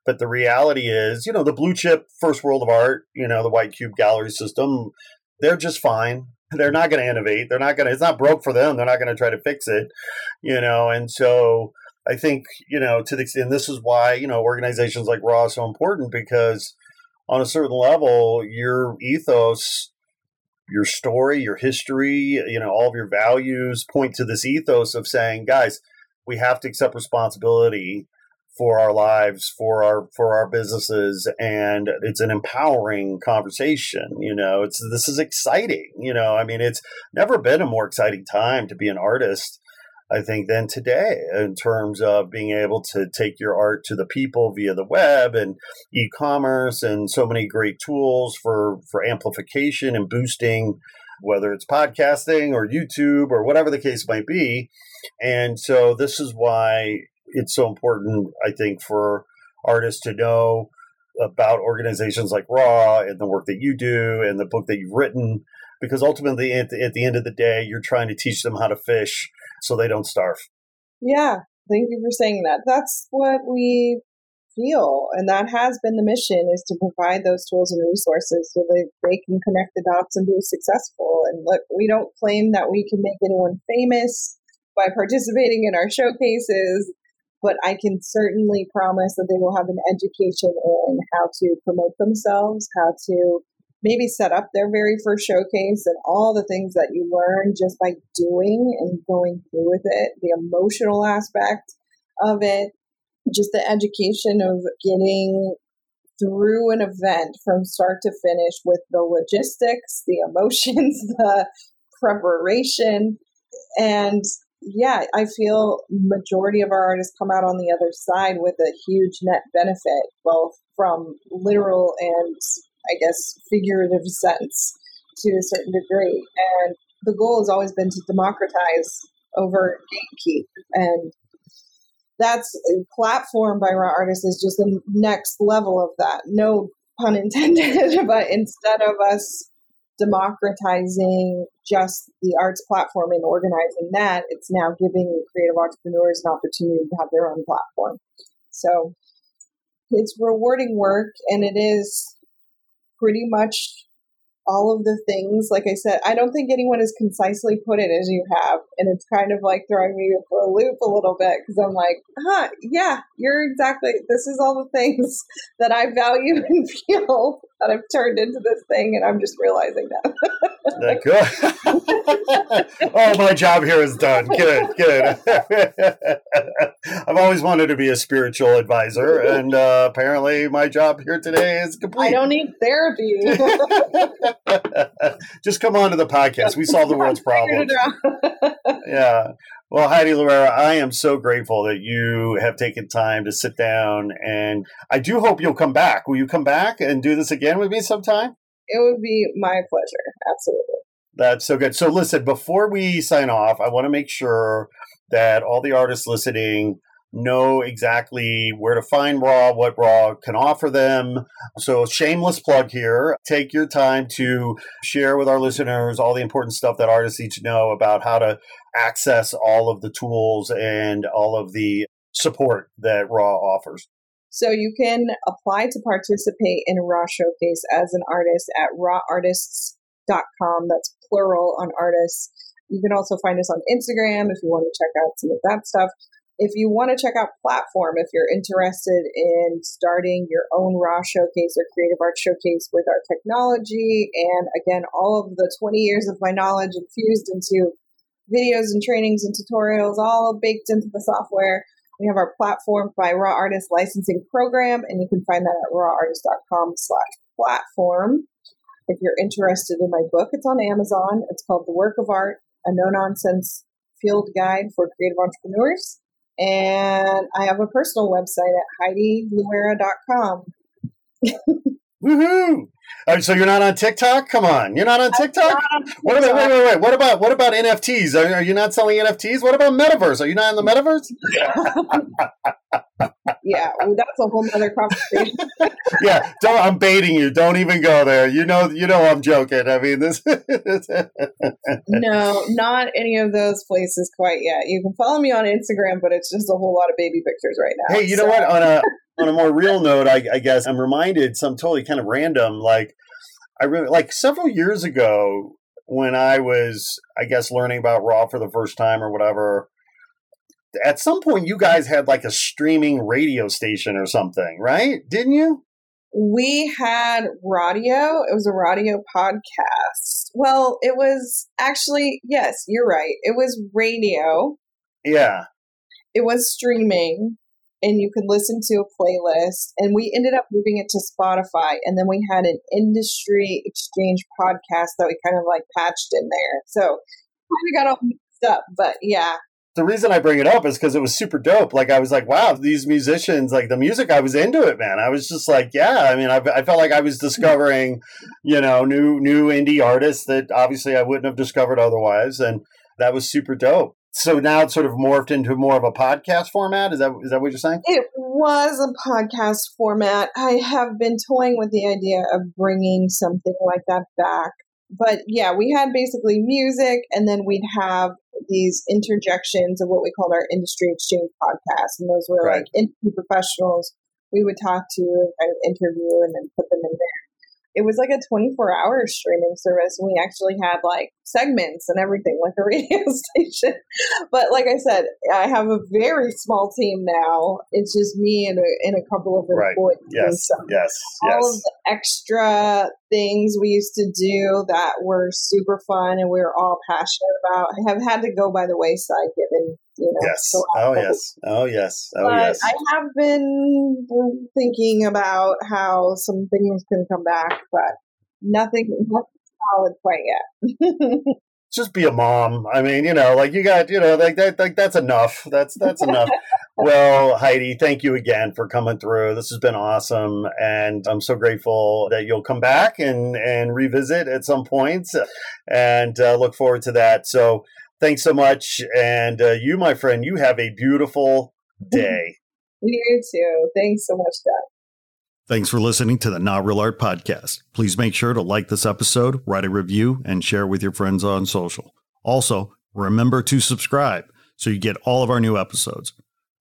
But the reality is, you know, the blue chip first world of art, you know, the white cube gallery system, they're just fine. They're not going to innovate. They're not going to, it's not broke for them. They're not going to try to fix it, you know? And so I think, you know, to the extent, this is why, you know, organizations like RAW are so important because on a certain level, your ethos, your story, your history, you know, all of your values point to this ethos of saying, guys, we have to accept responsibility for our lives, for our businesses. And it's an empowering conversation, you know, this is exciting, you know, I mean, it's never been a more exciting time to be an artist, I think, than today in terms of being able to take your art to the people via the web and e-commerce and so many great tools for amplification and boosting, whether it's podcasting or YouTube or whatever the case might be. And so this is why it's so important, I think, for artists to know about organizations like RAW and the work that you do and the book that you've written, because ultimately at the end of the day, you're trying to teach them how to fish so they don't starve. Yeah. Thank you for saying that. That's what we feel. And that has been the mission, is to provide those tools and resources so that they can connect the dots and be successful. And look, we don't claim that we can make anyone famous by participating in our showcases. But I can certainly promise that they will have an education in how to promote themselves, how to maybe set up their very first showcase, and all the things that you learn just by doing and going through with it, the emotional aspect of it, just the education of getting through an event from start to finish with the logistics, the emotions, the preparation, and yeah, I feel majority of our artists come out on the other side with a huge net benefit, both from literal and, I guess, figurative sense to a certain degree. And the goal has always been to democratize over gatekeep. And that's a platform by RAW Artists is just the next level of that. No pun intended, but instead of us democratizing just the arts platform and organizing that, it's now giving creative entrepreneurs an opportunity to have their own platform. So it's rewarding work, and it is pretty much all of the things. Like I said, I don't think anyone has concisely put it as you have, and it's kind of like throwing me for a loop a little bit, because I'm like, yeah, you're exactly, this is all the things that I value and feel that I've turned into this thing, and I'm just realizing that. Cool. Oh, my job here is done. Good. I've always wanted to be a spiritual advisor, and apparently my job here today is complete. I don't need therapy. Just come on to the podcast. We solve the world's problems. Yeah. Well, Heidi Leuer, I am so grateful that you have taken time to sit down, and I do hope you'll come back. Will you come back and do this again with me sometime? It would be my pleasure. Absolutely. That's so good. So listen, before we sign off, I want to make sure that all the artists listening know exactly where to find RAW, what RAW can offer them. So shameless plug here. Take your time to share with our listeners all the important stuff that artists need to know about how to access all of the tools and all of the support that RAW offers. So you can apply to participate in a RAW showcase as an artist at rawartists.com. That's plural on artists. You can also find us on Instagram if you want to check out some of that stuff. If you want to check out Platform, if you're interested in starting your own RAW showcase or creative art showcase with our technology, and again, all of the 20 years of my knowledge infused into videos and trainings and tutorials, all baked into the software. We have our Platform by Raw Artist Licensing Program, and you can find that at rawartist.com/platform. If you're interested in my book, it's on Amazon. It's called The Work of Art: A No-Nonsense Field Guide for Creative Entrepreneurs. And I have a personal website at HeidiLeuer.com. Woohoo! All right, so you're not on TikTok? Come on, you're not on TikTok? Wait. What about NFTs? Are you not selling NFTs? What about Metaverse? Are you not in the Metaverse? Yeah, well, that's a whole other conversation. Yeah, I'm baiting you. Don't even go there. You know, I'm joking. I mean, this. No, not any of those places quite yet. You can follow me on Instagram, but it's just a whole lot of baby pictures right now. Hey, you know what? On a more real note, I guess I'm reminded some totally kind of random, like I really like several years ago when I was, I guess, learning about RAW for the first time or whatever. At some point, you guys had like a streaming radio station or something, right? Didn't you? We had radio. It was a radio podcast. Well, it was actually, yes, you're right. It was radio. Yeah. It was streaming. And you could listen to a playlist. And we ended up moving it to Spotify. And then we had an industry exchange podcast that we kind of like patched in there. So kind of got all mixed up, but yeah. The reason I bring it up is because it was super dope. Like I was like, wow, these musicians, like the music, I was into it, man. I was just like, yeah, I mean, I felt like I was discovering, you know, new indie artists that obviously I wouldn't have discovered otherwise. And that was super dope. So now it's sort of morphed into more of a podcast format. Is that what you're saying? It was a podcast format. I have been toying with the idea of bringing something like that back. But yeah, we had basically music, and then we'd have these interjections of what we called our industry exchange podcasts. And those were right. Like industry professionals we would talk to, kind of interview, and then put them in there. It was like a 24-hour streaming service. We actually had like segments and everything, like a radio station. But like I said, I have a very small team now. It's just me and a couple of employees. Right. Yes. All of the extra things we used to do that were super fun and we were all passionate about, I have had to go by the wayside given. You know, yes. Oh, yes. I have been thinking about how some things can come back, but nothing solid quite yet. Just be a mom. I mean, you know, like you got, you know, like that, like that's enough. That's enough. Well, Heidi, thank you again for coming through. This has been awesome. And I'm so grateful that you'll come back and revisit at some point and look forward to that. So, thanks so much. And you, my friend, you have a beautiful day. You too. Thanks so much, Doug. Thanks for listening to the Not Real Art Podcast. Please make sure to like this episode, write a review, and share with your friends on social. Also, remember to subscribe so you get all of our new episodes.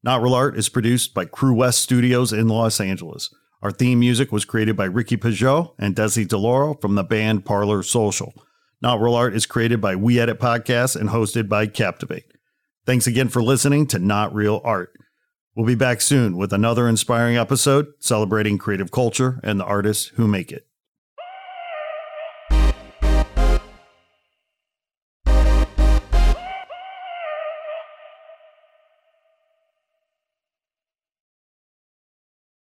Not Real Art is produced by Crew West Studios in Los Angeles. Our theme music was created by Ricky Pajot and Desi DeLauro from the band Parlor Social. Not Real Art is created by We Edit Podcast and hosted by Captivate. Thanks again for listening to Not Real Art. We'll be back soon with another inspiring episode celebrating creative culture and the artists who make it.